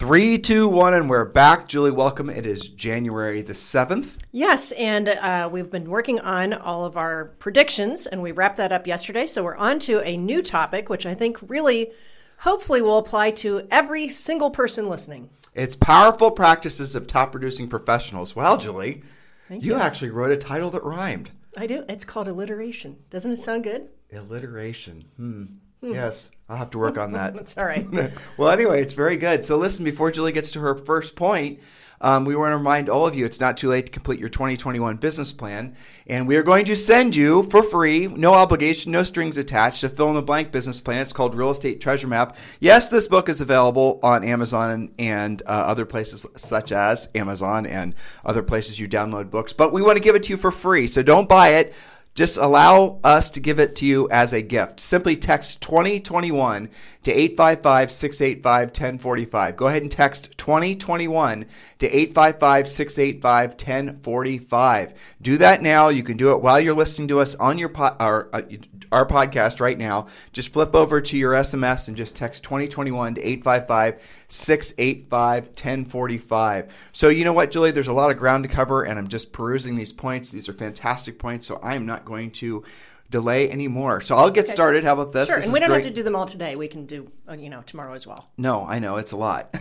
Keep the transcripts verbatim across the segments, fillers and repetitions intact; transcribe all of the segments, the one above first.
Three, two, one, and we're back. Julie, welcome. It is January the seventh. Yes, and uh, we've been working on all of our predictions, and we wrapped that up yesterday. So we're on to a new topic, which I think really, hopefully, will apply to every single person listening. It's powerful practices of top-producing professionals. Wow, Julie, Thank you, you actually wrote a title that rhymed. I do. It's called alliteration. Doesn't it sound good? Alliteration. Hmm. Yes, I'll have to work on that. That's all right. Well, anyway, it's very good. So listen, before Julie gets to her first point, um, we want to remind all of you it's not too late to complete your twenty twenty-one business plan. And we are going to send you for free, no obligation, no strings attached, a fill-in-the-blank business plan. It's called Real Estate Treasure Map. Yes, this book is available on Amazon and uh, other places such as Amazon and other places you download books. But we want to give it to you for free, so don't buy it. Just allow us to give it to you as a gift. Simply text twenty twenty-one to eight five five, six eight five, one zero four five. Go ahead and text twenty twenty-one to eight five five, six eight five, one zero four five. Do that now. You can do it while you're listening to us on your po- our, our podcast right now. Just flip over to your S M S and just text twenty twenty-one to eight five five, six eight five, one zero four five. So you know what, Julie? There's a lot of ground to cover, and I'm just perusing these points. These are fantastic points, so I'm not going to delay anymore. So I'll get okay. started. How about this? Sure, this and we don't great. have to do them all today. We can do, you know, tomorrow as well. No, I know. It's a lot.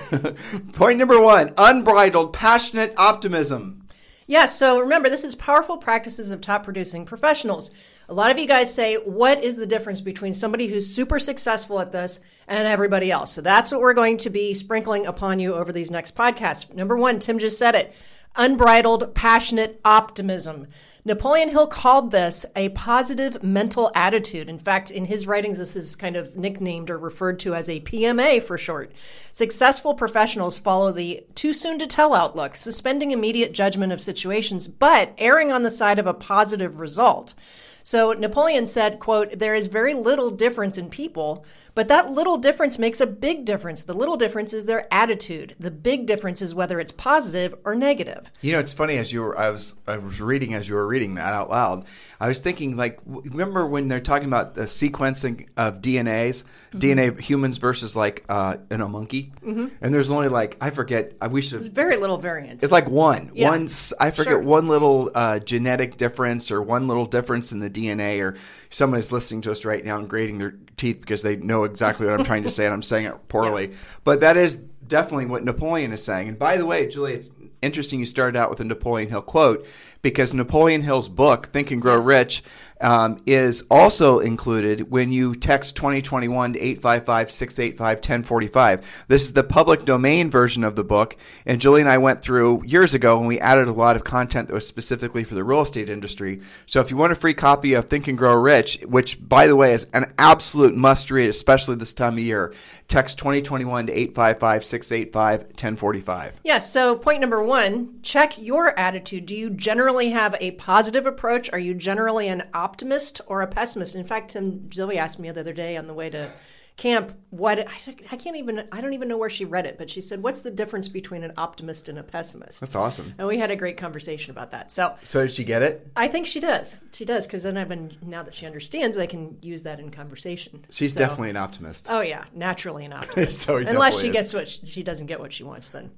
Point number one, unbridled, passionate optimism. Yes. Yeah, so remember, this is powerful practices of top producing professionals. A lot of you guys say, what is the difference between somebody who's super successful at this and everybody else? So that's what we're going to be sprinkling upon you over these next podcasts. Number one, Tim just said it, unbridled, passionate optimism. Napoleon Hill called this a positive mental attitude. In fact, in his writings, this is kind of nicknamed or referred to as a P M A for short. Successful professionals follow the too-soon-to-tell outlook, suspending immediate judgment of situations, but erring on the side of a positive result. So Napoleon said, quote, there is very little difference in people, but that little difference makes a big difference. The little difference is their attitude. The big difference is whether it's positive or negative. You know, it's funny, as you were, I was, I was reading, as you were reading that out loud, I was thinking, like, remember when they're talking about the sequencing of D N As, mm-hmm. D N A humans versus like uh, in a monkey? Mm-hmm. And there's only like, I forget, I wish there's very little variance. It's like one, yeah. one, I forget sure. one little uh, genetic difference or one little difference in the D N A, or someone is listening to us right now and grating their teeth because they know exactly what I'm trying to say and I'm saying it poorly. Yeah. But that is definitely what Napoleon is saying. And by the way, Julie, it's interesting you started out with a Napoleon Hill quote, because Napoleon Hill's book, Think and Grow yes. Rich, um, is also included when you text twenty twenty-one to eight five five, six eight five, one zero four five. This is the public domain version of the book. And Julie and I went through years ago, and we added a lot of content that was specifically for the real estate industry. So if you want a free copy of Think and Grow Rich, which, by the way, is an absolute must-read, especially this time of year, text twenty twenty-one to eight five five, six eight five, one zero four five. Yes, yeah, so point number one, check your attitude. Do you generally have a positive approach? Are you generally an optimist or a pessimist? In fact, Tim Zoe asked me the other day on the way to camp, what I, I can't even, I don't even know where she read it, but she said, what's the difference between an optimist and a pessimist? That's awesome. And we had a great conversation about that. So, so did she get it? I think she does. She does. Cause then I've been, now that she understands, I can use that in conversation. She's so, definitely an optimist. Oh yeah. Naturally an optimist. so Unless she is. gets what she, she doesn't get what she wants, then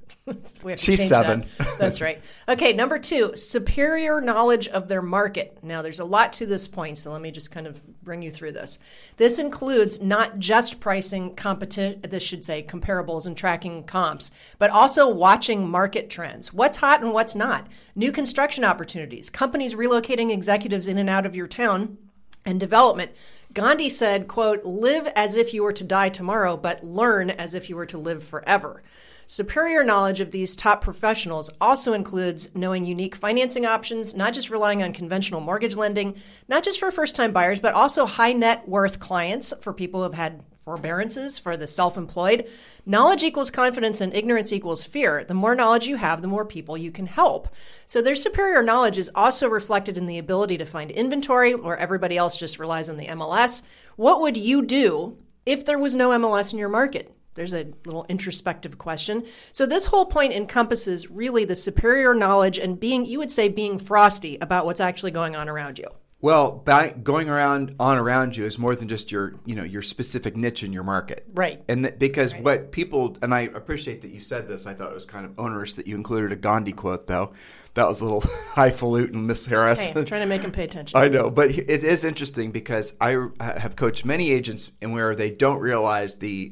we have to She's seven. That. That's right. Okay. Number two, superior knowledge of their market. Now there's a lot to this point. So let me just kind of bring you through this. This includes not just pricing competition, this should say comparables and tracking comps, but also watching market trends. What's hot and what's not? New construction opportunities, companies relocating executives in and out of your town, and development. Gandhi said, quote, live as if you were to die tomorrow, but learn as if you were to live forever. Superior knowledge of these top professionals also includes knowing unique financing options, not just relying on conventional mortgage lending, not just for first-time buyers, but also high net worth clients for people who have had forbearances for the self-employed. Knowledge equals confidence and ignorance equals fear. The more knowledge you have, the more people you can help. So their superior knowledge is also reflected in the ability to find inventory where everybody else just relies on the M L S. What would you do if there was no M L S in your market? There's a little introspective question. So this whole point encompasses really the superior knowledge and being, you would say, being frosty about what's actually going on around you. Well, by going around on around you is more than just your, you know, your specific niche in your market. Right. And that, because right. what people, and I appreciate that you said this. I thought it was kind of onerous that you included a Gandhi quote, though. That was a little highfalutin, Miss Harris. Hey, I'm trying to make them pay attention. I know, but it is interesting because I have coached many agents and where they don't realize the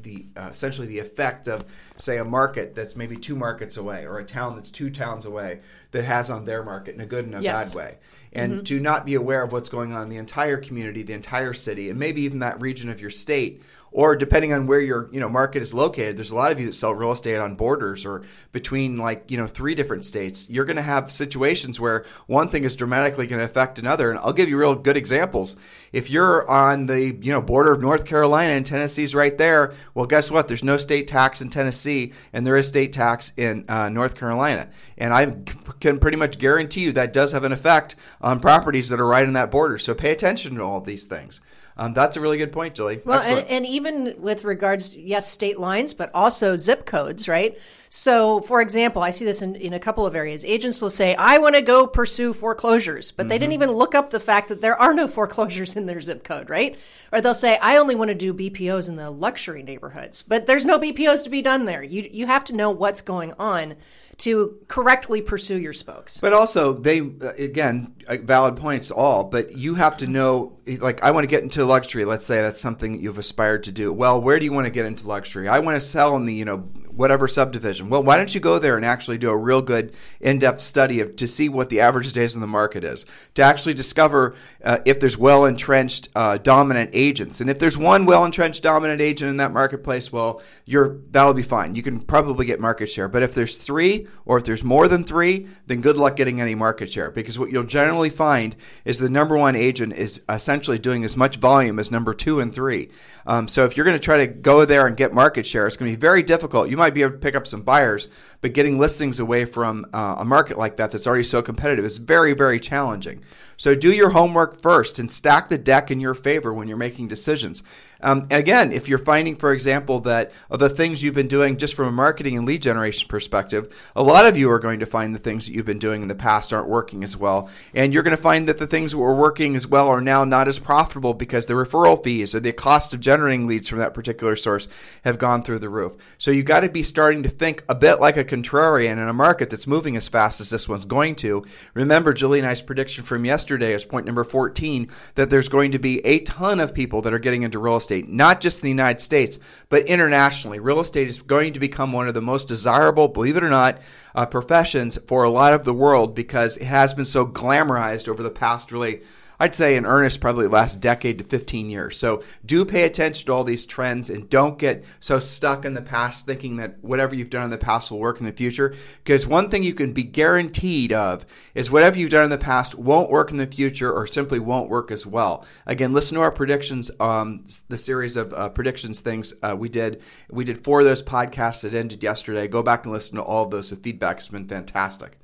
the uh, essentially the effect of, say, a market that's maybe two markets away or a town that's two towns away that has on their market in a good and a yes. bad way. And mm-hmm. to not be aware of what's going on in the entire community, the entire city, and maybe even that region of your state. Or depending on where your, you know, market is located, there's a lot of you that sell real estate on borders or between, like, you know, three different states. You're going to have situations where one thing is dramatically going to affect another. And I'll give you real good examples. If you're on the, you know, border of North Carolina and Tennessee's right there, well, guess what? There's no state tax in Tennessee, and there is state tax in uh, North Carolina. And I can pretty much guarantee you that does have an effect on properties that are right in that border. So pay attention to all of these things. Um, that's a really good point, Julie. Well, and, and even with regards, yes, state lines, but also zip codes, right? So, for example, I see this in, in a couple of areas. Agents will say, I want to go pursue foreclosures, but mm-hmm. they didn't even look up the fact that there are no foreclosures in their zip code, right? Or they'll say, I only want to do B P Os in the luxury neighborhoods, but there's no B P Os to be done there. You you have to know what's going on to correctly pursue your spokes. But also, they, again, valid points all, but you have to know, like, I want to get into luxury. Let's say that's something that you've aspired to do. Well, where do you want to get into luxury? I want to sell in the, you know, whatever subdivision. Well, why don't you go there and actually do a real good in-depth study of to see what the average days in the market is, to actually discover uh, if there's well-entrenched uh, dominant agents. And if there's one well-entrenched dominant agent in that marketplace, well, you're that'll be fine. You can probably get market share. But if there's three, or if there's more than three, then good luck getting any market share, because what you'll generally find is the number one agent is essentially doing as much volume as number two and three. Um, so if you're going to try to go there and get market share, it's going to be very difficult. You might be able to pick up some buyers, but getting listings away from uh, a market like that that's already so competitive is very, very challenging. So do your homework first and stack the deck in your favor when you're making decisions. Um, and again, if you're finding, for example, that of the things you've been doing just from a marketing and lead generation perspective, a lot of you are going to find the things that you've been doing in the past aren't working as well. And you're going to find that the things that were working as well are now not as profitable because the referral fees or the cost of generating leads from that particular source have gone through the roof. So you've got to be starting to think a bit like a contrarian in a market that's moving as fast as this one's going to. Remember, Julie and I's prediction from yesterday is point number fourteen, that there's going to be a ton of people that are getting into real estate. Not just in the United States, but internationally. Real estate is going to become one of the most desirable, believe it or not, uh, professions for a lot of the world, because it has been so glamorized over the past, really, I'd say in earnest, probably last decade to fifteen years. So do pay attention to all these trends and don't get so stuck in the past thinking that whatever you've done in the past will work in the future. Because one thing you can be guaranteed of is whatever you've done in the past won't work in the future, or simply won't work as well. Again, listen to our predictions, um, the series of uh, predictions things uh, we did. We did four of those podcasts that ended yesterday. Go back and listen to all of those. The feedback has been fantastic.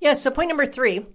Yeah, so point number three.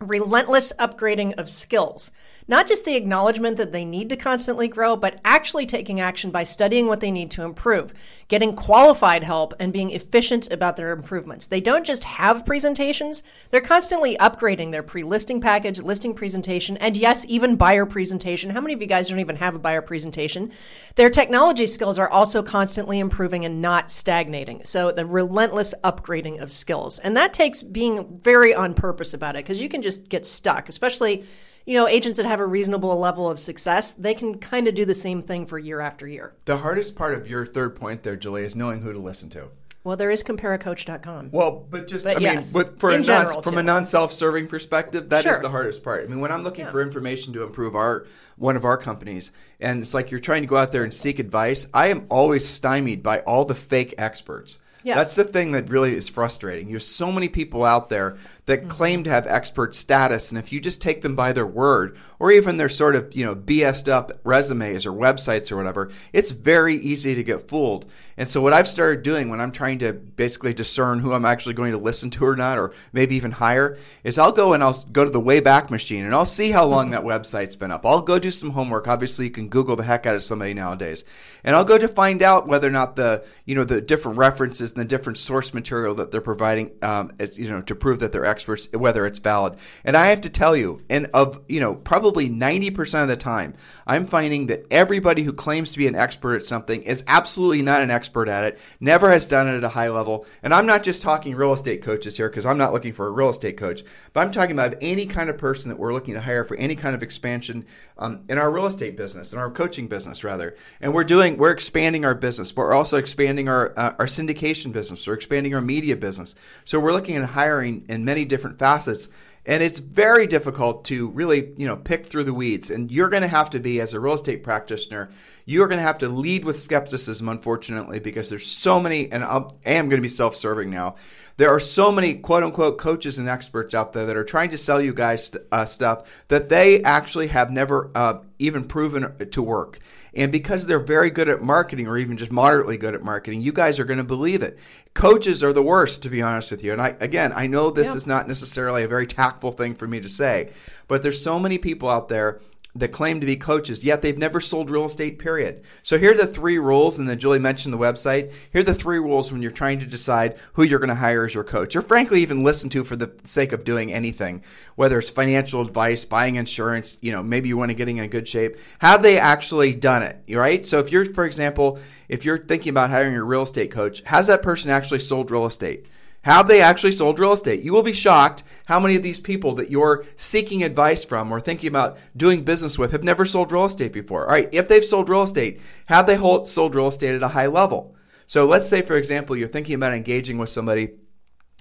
Relentless upgrading of skills. Not just the acknowledgement that they need to constantly grow, but actually taking action by studying what they need to improve, getting qualified help, and being efficient about their improvements. They don't just have presentations, they're constantly upgrading their pre-listing package, listing presentation, and yes, even buyer presentation. How many of you guys don't even have a buyer presentation? Their technology skills are also constantly improving and not stagnating. So the relentless upgrading of skills. And that takes being very on purpose about it, because you can just get stuck, especially, you know, agents that have a reasonable level of success, they can kind of do the same thing for year after year. The hardest part of your third point there, Julie, is knowing who to listen to. Well, there is compare coach dot com. Well, but just, but I yes, mean, with, for a non, from too. a non-self-serving perspective, that sure. is the hardest part. I mean, when I'm looking yeah. for information to improve our one of our companies, and it's like you're trying to go out there and seek advice, I am always stymied by all the fake experts. Yes. That's the thing that really is frustrating. There's so many people out there that mm-hmm. claim to have expert status. And if you just take them by their word, or even their sort of, you know, B S'd up resumes or websites or whatever, it's very easy to get fooled. And so what I've started doing when I'm trying to basically discern who I'm actually going to listen to or not, or maybe even hire, is I'll go and I'll go to the Wayback Machine and I'll see how long mm-hmm. that website's been up. I'll go do some homework. Obviously, you can Google the heck out of somebody nowadays. And I'll go to find out whether or not the, you know, the different references and the different source material that they're providing, um, is, you know, to prove that they're experts, whether it's valid. And I have to tell you, and of, you know, probably ninety percent of the time, I'm finding that everybody who claims to be an expert at something is absolutely not an expert at it, never has done it at a high level. And I'm not just talking real estate coaches here, because I'm not looking for a real estate coach, but I'm talking about any kind of person that we're looking to hire for any kind of expansion um, in our real estate business, in our coaching business rather. And we're doing, we're expanding our business, but we're also expanding our, uh, our syndication business, we're expanding our media business. So we're looking at hiring in many different facets. And it's very difficult to really, you know, pick through the weeds. And you're going to have to be, as a real estate practitioner, you're going to have to lead with skepticism, unfortunately, because there's so many, and I'll, I am going to be self-serving now. There are so many quote-unquote coaches and experts out there that are trying to sell you guys st- uh, stuff that they actually have never uh, even proven to work. And because they're very good at marketing, or even just moderately good at marketing, you guys are going to believe it. Coaches are the worst, to be honest with you. And I, again, I know this yeah. is not necessarily a very tactful thing for me to say, but there's so many people out there that claim to be coaches, yet they've never sold real estate, period. So here are the three rules, and then Julie mentioned the website. Here are the three rules when you're trying to decide who you're going to hire as your coach, or frankly even listen to for the sake of doing anything, whether it's financial advice, buying insurance, you know, maybe you want to get in good shape. Have they actually done it, right? So if you're, for example, if you're thinking about hiring a real estate coach, has that person actually sold real estate? Have they actually sold real estate? You will be shocked how many of these people that you're seeking advice from or thinking about doing business with have never sold real estate before. All right, if they've sold real estate, have they sold real estate at a high level? So let's say, for example, you're thinking about engaging with somebody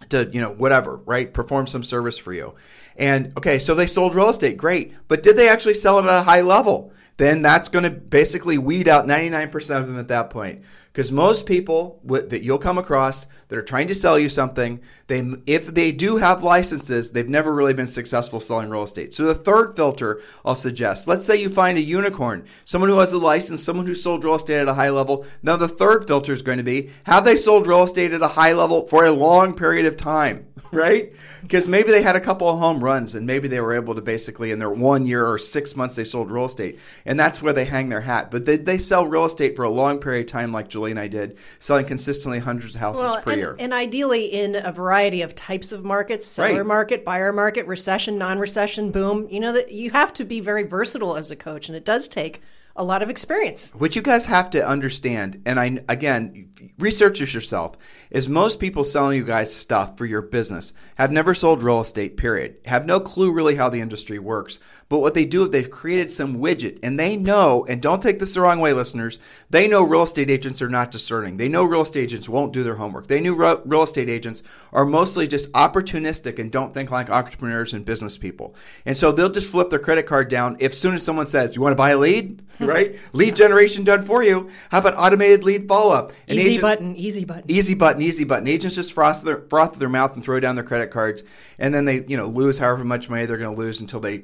to, you know, whatever, right, perform some service for you. And okay, so they sold real estate, great, but did they actually sell it at a high level? Then that's going to basically weed out ninety-nine percent of them at that point. Because most people with, that you'll come across that are trying to sell you something, they if they do have licenses, they've never really been successful selling real estate. So the third filter I'll suggest, let's say you find a unicorn, someone who has a license, someone who sold real estate at a high level. Now the third filter is going to be, have they sold real estate at a high level for a long period of time, right? Because maybe they had a couple of home runs and maybe they were able to basically in their one year or six months they sold real estate. And that's where they hang their hat. But they, they sell real estate for a long period of time like Julie and I did, selling consistently hundreds of houses well, per and, year. And ideally in a variety of types of markets, seller right. market, buyer market, recession, non-recession, boom. You know, that you have to be very versatile as a coach, and it does take a lot of experience. What you guys have to understand, and I again, research this yourself, is most people selling you guys stuff for your business have never sold real estate, period. Have no clue really how the industry works. But what they do is they've created some widget, and they know, and don't take this the wrong way, listeners, they know real estate agents are not discerning. They know real estate agents won't do their homework. They knew re- real estate agents are mostly just opportunistic and don't think like entrepreneurs and business people. And so they'll just flip their credit card down if soon as someone says, you want to buy a lead? Right? Lead yeah. generation done for you. How about automated lead follow-up? An easy agent, button, easy button. Easy button, easy button. Agents just froth their, froth their mouth and throw down their credit cards, and then they, you know, lose however much money they're going to lose until they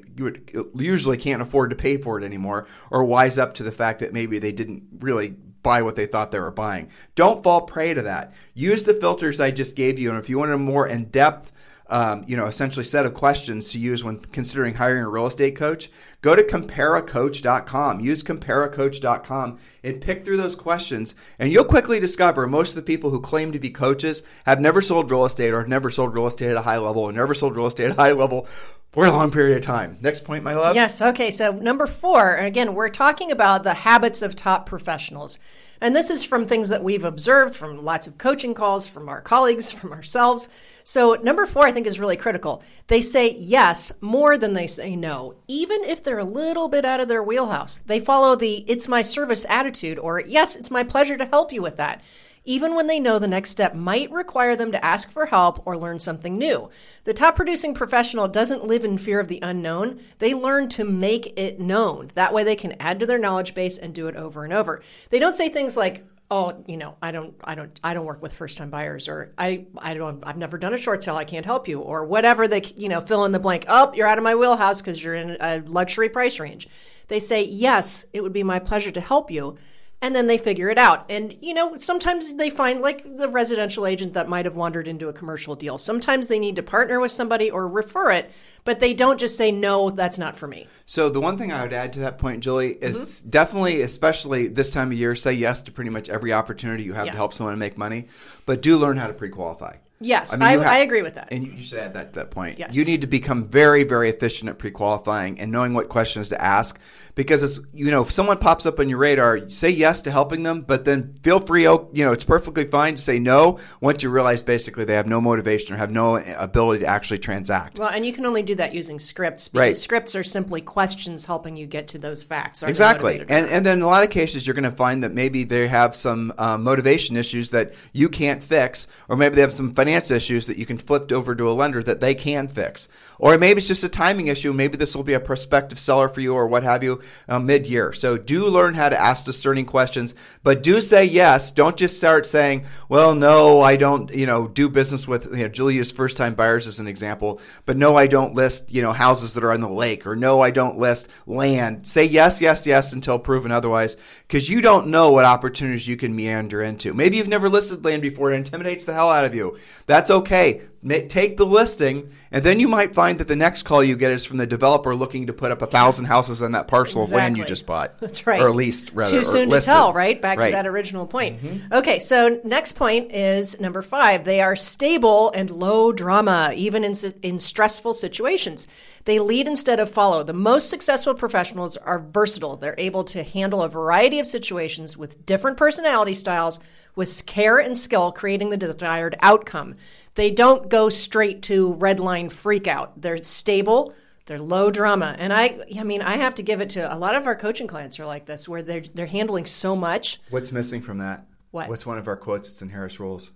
usually can't afford to pay for it anymore, or wise up to the fact that maybe they didn't really buy what they thought they were buying. Don't fall prey to that. Use the filters I just gave you, and if you want a more in-depth Um, you know, essentially set of questions to use when considering hiring a real estate coach, go to compare a coach dot com. Use compare a coach dot com and pick through those questions, and you'll quickly discover most of the people who claim to be coaches have never sold real estate or have never sold real estate at a high level or never sold real estate at a high level for a long period of time. Next point, my love. Yes. Okay. So number four, and again, we're talking about the habits of top professionals. And this is from things that we've observed from lots of coaching calls, from our colleagues, from ourselves. So number four, I think, is really critical. They say yes more than they say no, even if they're a little bit out of their wheelhouse. They follow the it's my service attitude, or yes, it's my pleasure to help you with that, even when they know the next step might require them to ask for help or learn something new. The top producing professional doesn't live in fear of the unknown. They learn to make it known. That way they can add to their knowledge base and do it over and over. They don't say things like, oh, you know, I don't, I don't, I don't work with first-time buyers, or I, I don't, I've never done a short sale, I can't help you, or whatever they, you know, fill in the blank. Oh, you're out of my wheelhouse because you're in a luxury price range. They say, yes, it would be my pleasure to help you, and then they figure it out. And you know, sometimes they find, like the residential agent that might have wandered into a commercial deal. Sometimes they need to partner with somebody or refer it, but they don't just say, no, that's not for me. So the one thing I would add to that point, Julie, is mm-hmm. definitely, especially this time of year, say yes to pretty much every opportunity you have yeah. to help someone make money, but do learn how to pre-qualify. Yes, I, mean, I, have, I agree with that. And you should add that to that point. Yes. You need to become very, very efficient at pre-qualifying and knowing what questions to ask, because it's, you know, if someone pops up on your radar, say yes to helping them, but then feel free, you know, it's perfectly fine to say no once you realize basically they have no motivation or have no ability to actually transact. Well, and you can only do that using scripts, because right. scripts are simply questions helping you get to those facts. Exactly. And, and then in a lot of cases, you're going to find that maybe they have some uh, motivation issues that you can't fix, or maybe they have some financial issues that you can flip over to a lender that they can fix. Or maybe it's just a timing issue. Maybe this will be a prospective seller for you or what have you uh, mid-year. So do learn how to ask discerning questions, but do say yes. Don't just start saying, well, no, I don't, you know, do business with, you know, Julie used first-time buyers as an example, but no, I don't list, you know, houses that are on the lake, or no, I don't list land. Say yes, yes, yes until proven otherwise, because you don't know what opportunities you can meander into. Maybe you've never listed land before. It intimidates the hell out of you. That's okay. Take the listing, and then you might find that the next call you get is from the developer looking to put up a thousand houses on that parcel exactly. of land you just bought. That's right. Or leased, rather. Too soon to tell, right? Back right. to that original point. Mm-hmm. Okay, so next point is number five. They are stable and low drama, even in, in stressful situations. They lead instead of follow. The most successful professionals are versatile. They're able to handle a variety of situations with different personality styles, with care and skill, creating the desired outcome. They don't go straight to red line freak out. They're stable. They're low drama. And I I mean, I have to give it to a lot of our coaching clients are like this, where they're, they're handling so much. What's missing from that? What? What's one of our quotes? It's in Harris Rules.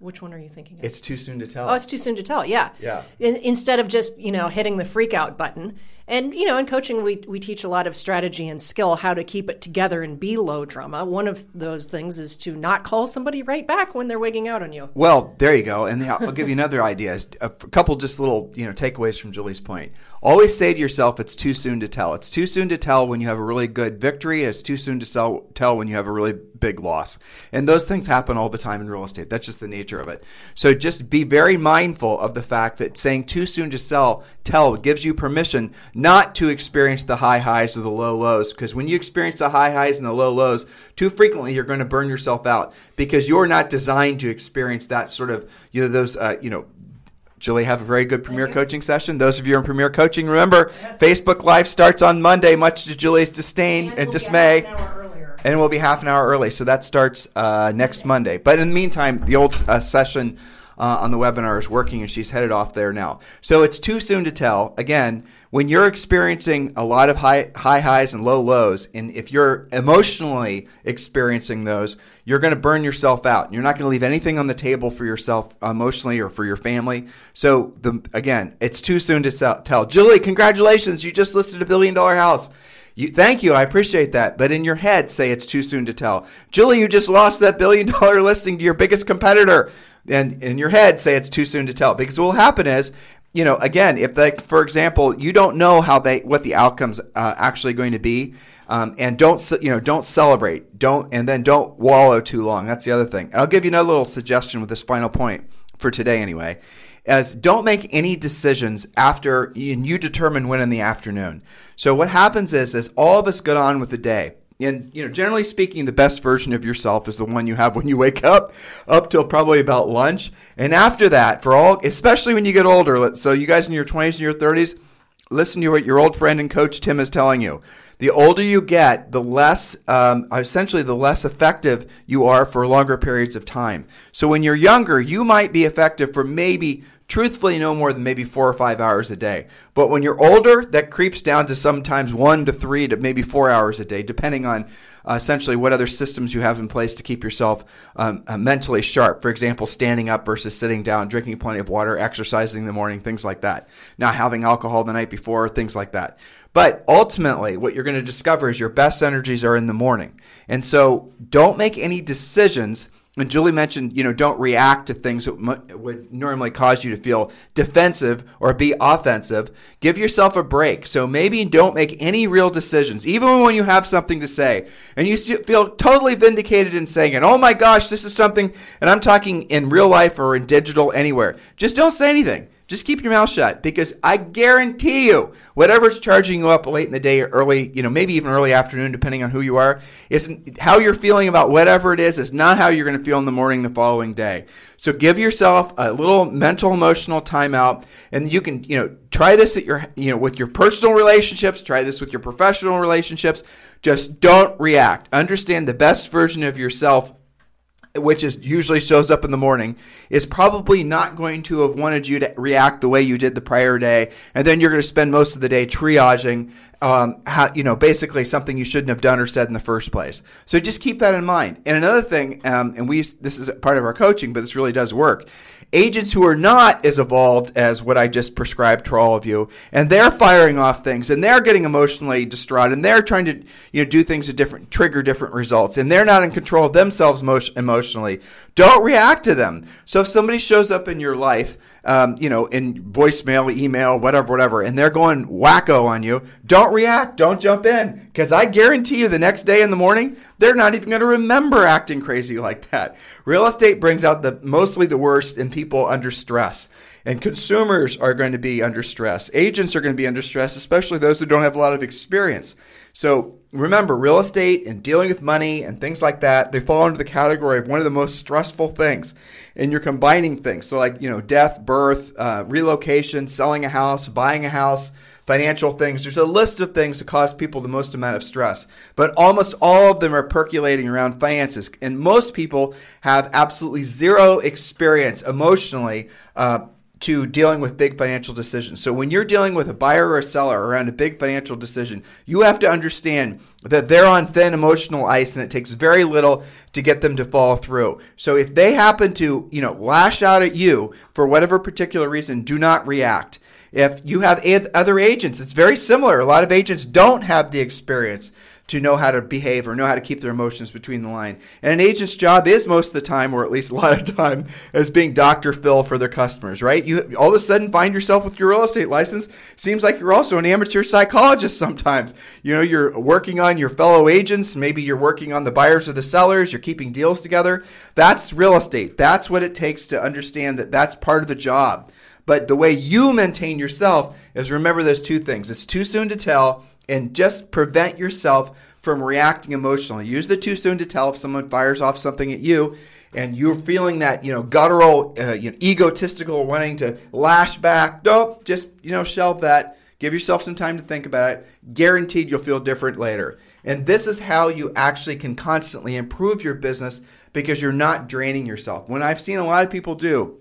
Which one are you thinking of? It's too soon to tell. Oh, it's too soon to tell. Yeah. Yeah. In, instead of just, you know, hitting the freak out button. And, you know, in coaching, we, we teach a lot of strategy and skill, how to keep it together and be low drama. One of those things is to not call somebody right back when they're wigging out on you. Well, there you go. And I'll give you another idea, a couple just little, you know, takeaways from Julie's point. Always say to yourself, it's too soon to tell. It's too soon to tell when you have a really good victory. It's too soon to sell, tell when you have a really big loss. And those things happen all the time in real estate. That's just the nature of it. So just be very mindful of the fact that saying too soon to sell, tell gives you permission not to experience the high highs or the low lows, because when you experience the high highs and the low lows, too frequently you're going to burn yourself out, because you're not designed to experience that sort of, you know, those, uh, you know, Julie, have a very good Premier Coaching session. Those of you in Premier Coaching, remember, yes. Facebook Live starts on Monday, much to Julie's disdain and, and we'll dismay. And we'll be half an hour early. So that starts uh, next okay. Monday. But in the meantime, the old uh, session uh, on the webinar is working, and she's headed off there now. So it's too soon to tell. Again, when you're experiencing a lot of high high highs and low lows, and if you're emotionally experiencing those, you're going to burn yourself out. You're not going to leave anything on the table for yourself emotionally or for your family. So, the, again, it's too soon to sell, tell. Julie, congratulations. You just listed a billion-dollar house. You, thank you. I appreciate that. But in your head, say it's too soon to tell. Julie, you just lost that billion-dollar listing to your biggest competitor. And in your head, say it's too soon to tell. Because what will happen is, you know, again, if they, for example, you don't know how they, what the outcome's uh, actually going to be, um, and don't, you know, don't celebrate, don't, and then don't wallow too long. That's the other thing. And I'll give you another little suggestion with this final point for today, anyway, as don't make any decisions after you determine when in the afternoon. So what happens is, is all of us get on with the day. And, you know, generally speaking, the best version of yourself is the one you have when you wake up, up till probably about lunch. And after that, for all, especially when you get older, so you guys in your twenties and your thirties, listen to what your old friend and coach Tim is telling you. The older you get, the less, um, essentially the less effective you are for longer periods of time. So when you're younger, you might be effective for maybe truthfully no more than maybe four or five hours a day. But when you're older, that creeps down to sometimes one to three to maybe four hours a day, depending on uh, essentially what other systems you have in place to keep yourself um, uh, mentally sharp. For example, standing up versus sitting down, drinking plenty of water, exercising in the morning, things like that. Not having alcohol the night before, things like that. But ultimately, what you're going to discover is your best energies are in the morning. And so don't make any decisions. And Julie mentioned, you know, don't react to things that m- would normally cause you to feel defensive or be offensive. Give yourself a break. So maybe don't make any real decisions, even when you have something to say. And you feel totally vindicated in saying it. Oh my gosh, this is something, and I'm talking in real life or in digital, anywhere. Just don't say anything. Just keep your mouth shut, because I guarantee you, whatever's charging you up late in the day or early, you know, maybe even early afternoon, depending on who you are, isn't how you're feeling about whatever it is, is not how you're going to feel in the morning the following day. So give yourself a little mental, emotional timeout, and you can, you know, try this at your, you know, with your personal relationships, try this with your professional relationships. Just don't react. Understand the best version of yourself, which is usually shows up in the morning, is probably not going to have wanted you to react the way you did the prior day. And then you're going to spend most of the day triaging, um, how, you know, basically something you shouldn't have done or said in the first place. So just keep that in mind. And another thing, um, and we, this is part of our coaching, but this really does work. Agents who are not as evolved as what I just prescribed to all of you, and they're firing off things, and they're getting emotionally distraught, and they're trying to, you know, do things to different, trigger different results, and they're not in control of themselves emotionally. Don't react to them. So if somebody shows up in your life, um, you know, in voicemail, email, whatever, whatever, and they're going wacko on you, don't react. Don't jump in, because I guarantee you the next day in the morning, they're not even going to remember acting crazy like that. Real estate brings out the mostly the worst in people under stress. And consumers are going to be under stress. Agents are going to be under stress, especially those who don't have a lot of experience. So remember, real estate and dealing with money and things like that, they fall into the category of one of the most stressful things. And you're combining things. So like, you know, death, birth, uh, relocation, selling a house, buying a house, financial things. There's a list of things that cause people the most amount of stress, but almost all of them are percolating around finances. And most people have absolutely zero experience emotionally uh, to dealing with big financial decisions. So when you're dealing with a buyer or a seller around a big financial decision, you have to understand that they're on thin emotional ice, and it takes very little to get them to fall through. So if they happen to, you know, lash out at you for whatever particular reason, do not react. If you have other agents, it's very similar. A lot of agents don't have the experience to know how to behave or know how to keep their emotions between the line. And an agent's job is most of the time, or at least a lot of time, as being Doctor Phil for their customers, right? You all of a sudden find yourself with your real estate license. Seems like you're also an amateur psychologist sometimes. You know, you're working on your fellow agents. Maybe you're working on the buyers or the sellers. You're keeping deals together. That's real estate. That's what it takes to understand that that's part of the job. But the way you maintain yourself is remember those two things. It's too soon to tell, and just prevent yourself from reacting emotionally. Use the too soon to tell if someone fires off something at you and you're feeling that, you know, guttural, uh, you know, egotistical wanting to lash back. Nope, just, you know, shelve that. Give yourself some time to think about it. Guaranteed you'll feel different later. And this is how you actually can constantly improve your business, because you're not draining yourself. When I've seen a lot of people do,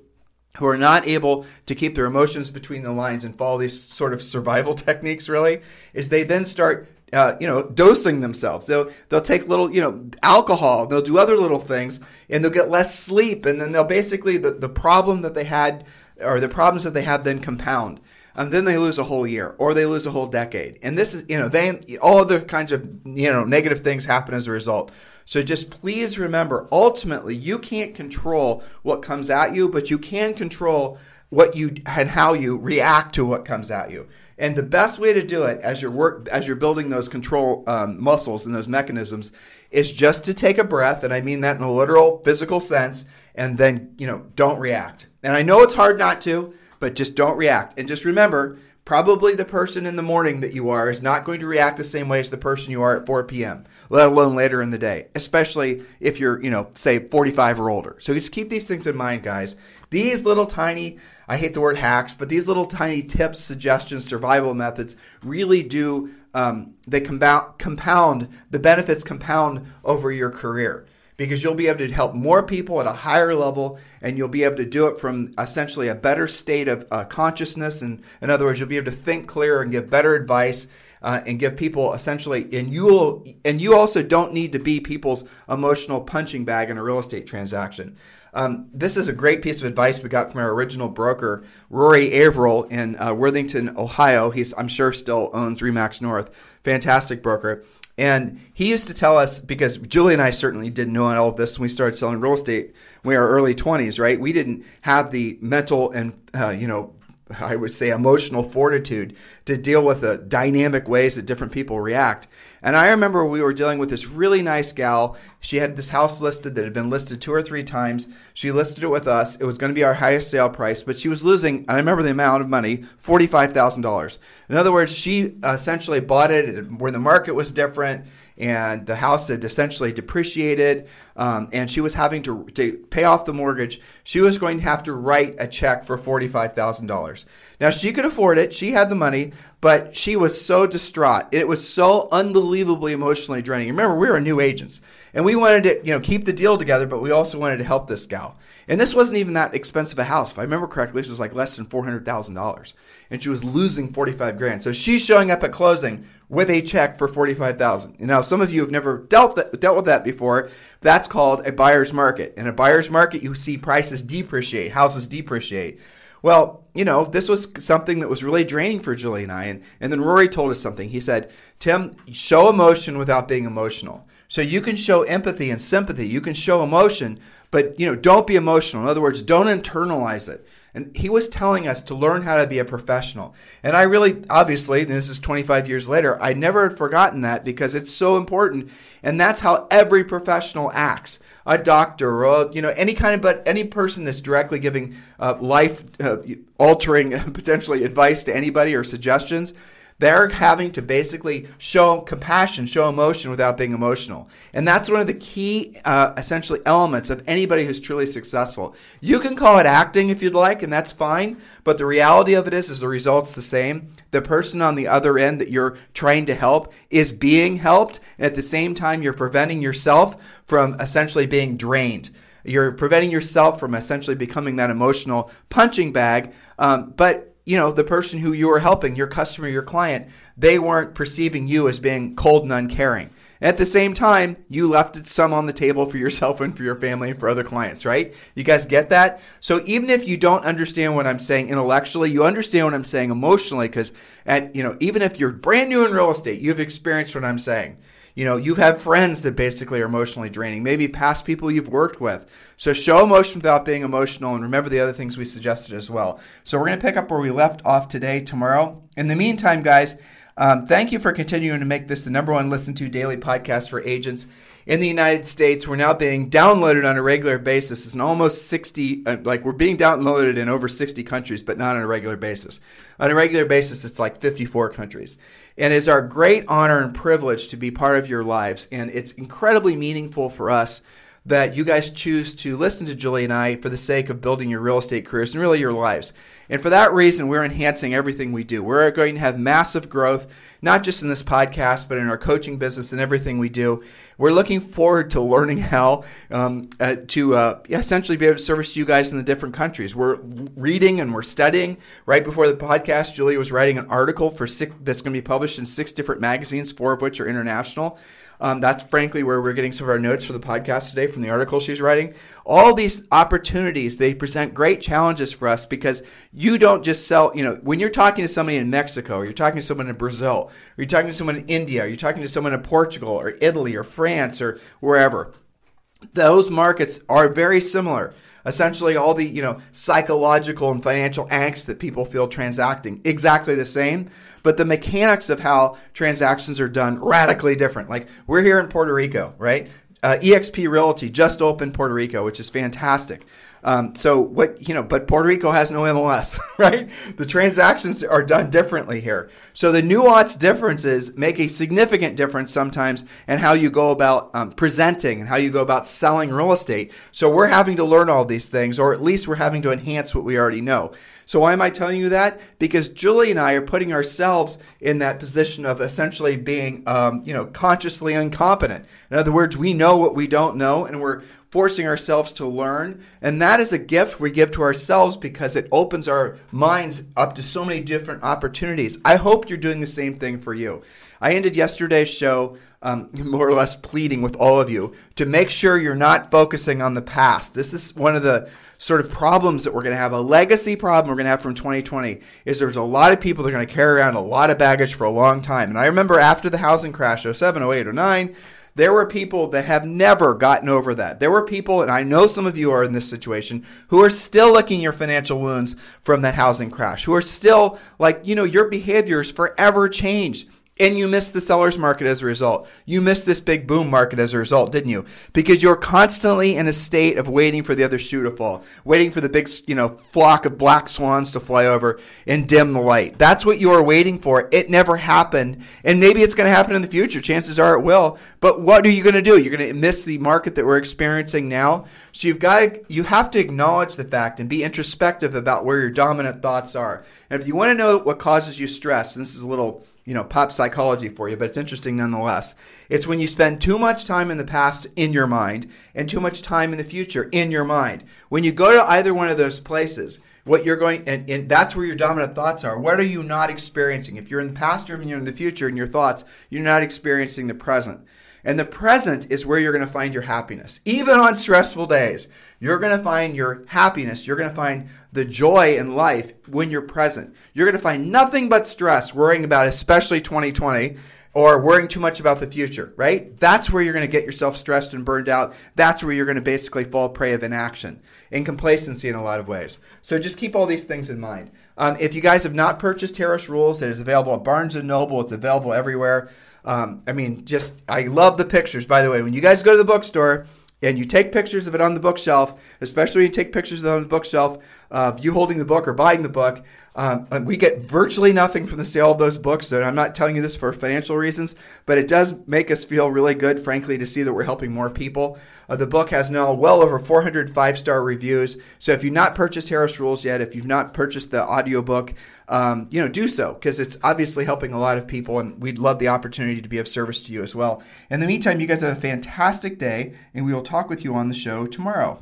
who are not able to keep their emotions between the lines and follow these sort of survival techniques, really, is they then start, uh, you know, dosing themselves. They'll, they'll take little, you know, alcohol, they'll do other little things, and they'll get less sleep. And then they'll basically, the, the problem that they had, or the problems that they have then compound. And then they lose a whole year, or they lose a whole decade. And this is, you know, they, all other kinds of, you know, negative things happen as a result. So just please remember, ultimately, you can't control what comes at you, but you can control what you and how you react to what comes at you. And the best way to do it as you're work, as you're building those control um, muscles and those mechanisms is just to take a breath, and I mean that in a literal physical sense, and then, you know, don't react. And I know it's hard not to, but just don't react. And just remember, probably the person in the morning that you are is not going to react the same way as the person you are at four p.m., let alone later in the day, especially if you're, you know, say forty-five or older. So just keep these things in mind, guys. These little tiny, I hate the word hacks, but these little tiny tips, suggestions, survival methods really do, um, they compound, compound, the benefits compound over your career. because you'll be able to help more people at a higher level, and you'll be able to do it from essentially a better state of uh, consciousness. And in other words, you'll be able to think clearer and give better advice uh, and give people essentially, and you'll, and you also don't need to be people's emotional punching bag in a real estate transaction. Um, this is a great piece of advice we got from our original broker, Rory Averill in uh, Worthington, Ohio. He's, I'm sure, still owns Remax North. Fantastic broker. And he used to tell us, because Julie and I certainly didn't know all of this when we started selling real estate when we were early twenties, right? We didn't have the mental and, uh, you know, I would say emotional fortitude to deal with the dynamic ways that different people react. And I remember we were dealing with this really nice gal. She had this house listed that had been listed two or three times. She listed it with us. It was going to be our highest sale price, but she was losing, and I remember the amount of money, forty-five thousand dollars. In other words, she essentially bought it where the market was different, and the house had essentially depreciated, um, and she was having to, to pay off the mortgage. She was going to have to write a check for forty-five thousand dollars. Now, she could afford it. She had the money, but she was so distraught. It was so unbelievably emotionally draining. Remember, we were new agents, and we wanted to, you know, keep the deal together, but we also wanted to help this gal. And this wasn't even that expensive a house. If I remember correctly, this was like less than four hundred thousand dollars, and she was losing forty-five grand. So she's showing up at closing with a check for forty-five thousand dollars. Now, some of you have never dealt that, dealt with that before. That's called a buyer's market. In a buyer's market, you see prices depreciate, houses depreciate. Well, you know, this was something that was really draining for Julie and I. And, and then Rory told us something. He said, Tim, show emotion without being emotional. So you can show empathy and sympathy. You can show emotion, but, you know, don't be emotional. In other words, don't internalize it. And he was telling us to learn how to be a professional. And I really, obviously, and this is twenty-five years later, I never had forgotten that because it's so important. And that's how every professional acts. A doctor, or, you know, any kind of, but any person that's directly giving uh, life-altering, uh, potentially advice to anybody or suggestions, they're having to basically show compassion, show emotion without being emotional. And that's one of the key, uh, essentially, elements of anybody who's truly successful. You can call it acting if you'd like, and that's fine. But the reality of it is, is the result's the same. The person on the other end that you're trying to help is being helped. And at the same time, you're preventing yourself from essentially being drained. You're preventing yourself from essentially becoming that emotional punching bag. Um, but you know, the person who you were helping, your customer, your client, they weren't perceiving you as being cold and uncaring. At the same time, you left some on the table for yourself and for your family and for other clients, right? You guys get that? So even if you don't understand what I'm saying intellectually, you understand what I'm saying emotionally, because at, you know, even if you're brand new in real estate, you've experienced what I'm saying. You know, you have friends that basically are emotionally draining, maybe past people you've worked with. So show emotion without being emotional, and remember the other things we suggested as well. So we're going to pick up where we left off today, tomorrow. In the meantime, guys, um, thank you for continuing to make this the number one listened to daily podcast for agents in the United States. We're now being downloaded on a regular basis. It's in almost sixty, uh, like we're being downloaded in over sixty countries, but not on a regular basis. On a regular basis, it's like fifty-four countries. And it's our great honor and privilege to be part of your lives. And it's incredibly meaningful for us that you guys choose to listen to Julie and I for the sake of building your real estate careers and really your lives. And for that reason, we're enhancing everything we do. We're going to have massive growth, not just in this podcast, but in our coaching business and everything we do. We're looking forward to learning how um, uh, to uh, essentially be able to service you guys in the different countries. We're reading and we're studying. Right before the podcast, Julie was writing an article for six, that's going to be published in six different magazines, four of which are international. Um, that's frankly where we're getting some of our notes for the podcast today from the article she's writing. All these opportunities, they present great challenges for us because you don't just sell, you know, when you're talking to somebody in Mexico, or you're talking to someone in Brazil, or you're talking to someone in India, or you're talking to someone in Portugal or Italy or France or wherever, those markets are very similar. Essentially all the, you know, psychological and financial angst that people feel transacting, exactly the same, but the mechanics of how transactions are done radically different. Like we're here in Puerto Rico, right? Uh, E X P Realty just opened Puerto Rico, which is fantastic. Um, so what, you know, but Puerto Rico has no M L S, right? The transactions are done differently here. So the nuanced differences make a significant difference sometimes in how you go about um, presenting and how you go about selling real estate. So we're having to learn all these things, or at least we're having to enhance what we already know. So why am I telling you that? Because Julie and I are putting ourselves in that position of essentially being, um, you know, consciously incompetent. In other words, we know what we don't know, and we're forcing ourselves to learn. And that is a gift we give to ourselves because it opens our minds up to so many different opportunities. I hope you're doing the same thing for you. I ended yesterday's show um, more or less pleading with all of you to make sure you're not focusing on the past. This is one of the sort of problems that we're going to have, a legacy problem we're going to have from twenty twenty, is there's a lot of people that are going to carry around a lot of baggage for a long time. And I remember after the housing crash, oh seven, oh eight, oh nine, there were people that have never gotten over that. There were people, and I know some of you are in this situation, who are still licking your financial wounds from that housing crash, who are still like, you know, your behaviors forever changed. And you missed the seller's market as a result. You missed this big boom market as a result, didn't you? Because you're constantly in a state of waiting for the other shoe to fall, waiting for the big, you know, flock of black swans to fly over and dim the light. That's what you are waiting for. It never happened. And maybe it's going to happen in the future. Chances are it will. But what are you going to do? You're going to miss the market that we're experiencing now. So you've got to, you have to acknowledge the fact and be introspective about where your dominant thoughts are. And if you want to know what causes you stress, and this is a little, you know, pop psychology for you, but it's interesting nonetheless. It's when you spend too much time in the past in your mind and too much time in the future in your mind. When you go to either one of those places, what you're going, and, and that's where your dominant thoughts are. What are you not experiencing? If you're in the past or you're in the future in your thoughts, you're not experiencing the present. And the present is where you're going to find your happiness. Even on stressful days, you're going to find your happiness. You're going to find the joy in life when you're present. You're going to find nothing but stress worrying about, especially twenty twenty, or worrying too much about the future, right? That's where you're going to get yourself stressed and burned out. That's where you're going to basically fall prey of inaction and complacency in a lot of ways. So just keep all these things in mind. Um, if you guys have not purchased Harris Rules, it is available at Barnes and Noble. It's available everywhere. Um, I mean, just, I love the pictures. By the way, when you guys go to the bookstore and you take pictures of it on the bookshelf, especially when you take pictures of it on the bookshelf, uh, you holding the book or buying the book, um, and we get virtually nothing from the sale of those books. And I'm not telling you this for financial reasons, but it does make us feel really good, frankly, to see that we're helping more people. Uh, the book has now well over four hundred five-star reviews. So if you've not purchased Harris Rules yet, if you've not purchased the audiobook, Um, you know, do so, because it's obviously helping a lot of people, and we'd love the opportunity to be of service to you as well. In the meantime, you guys have a fantastic day, and we will talk with you on the show tomorrow.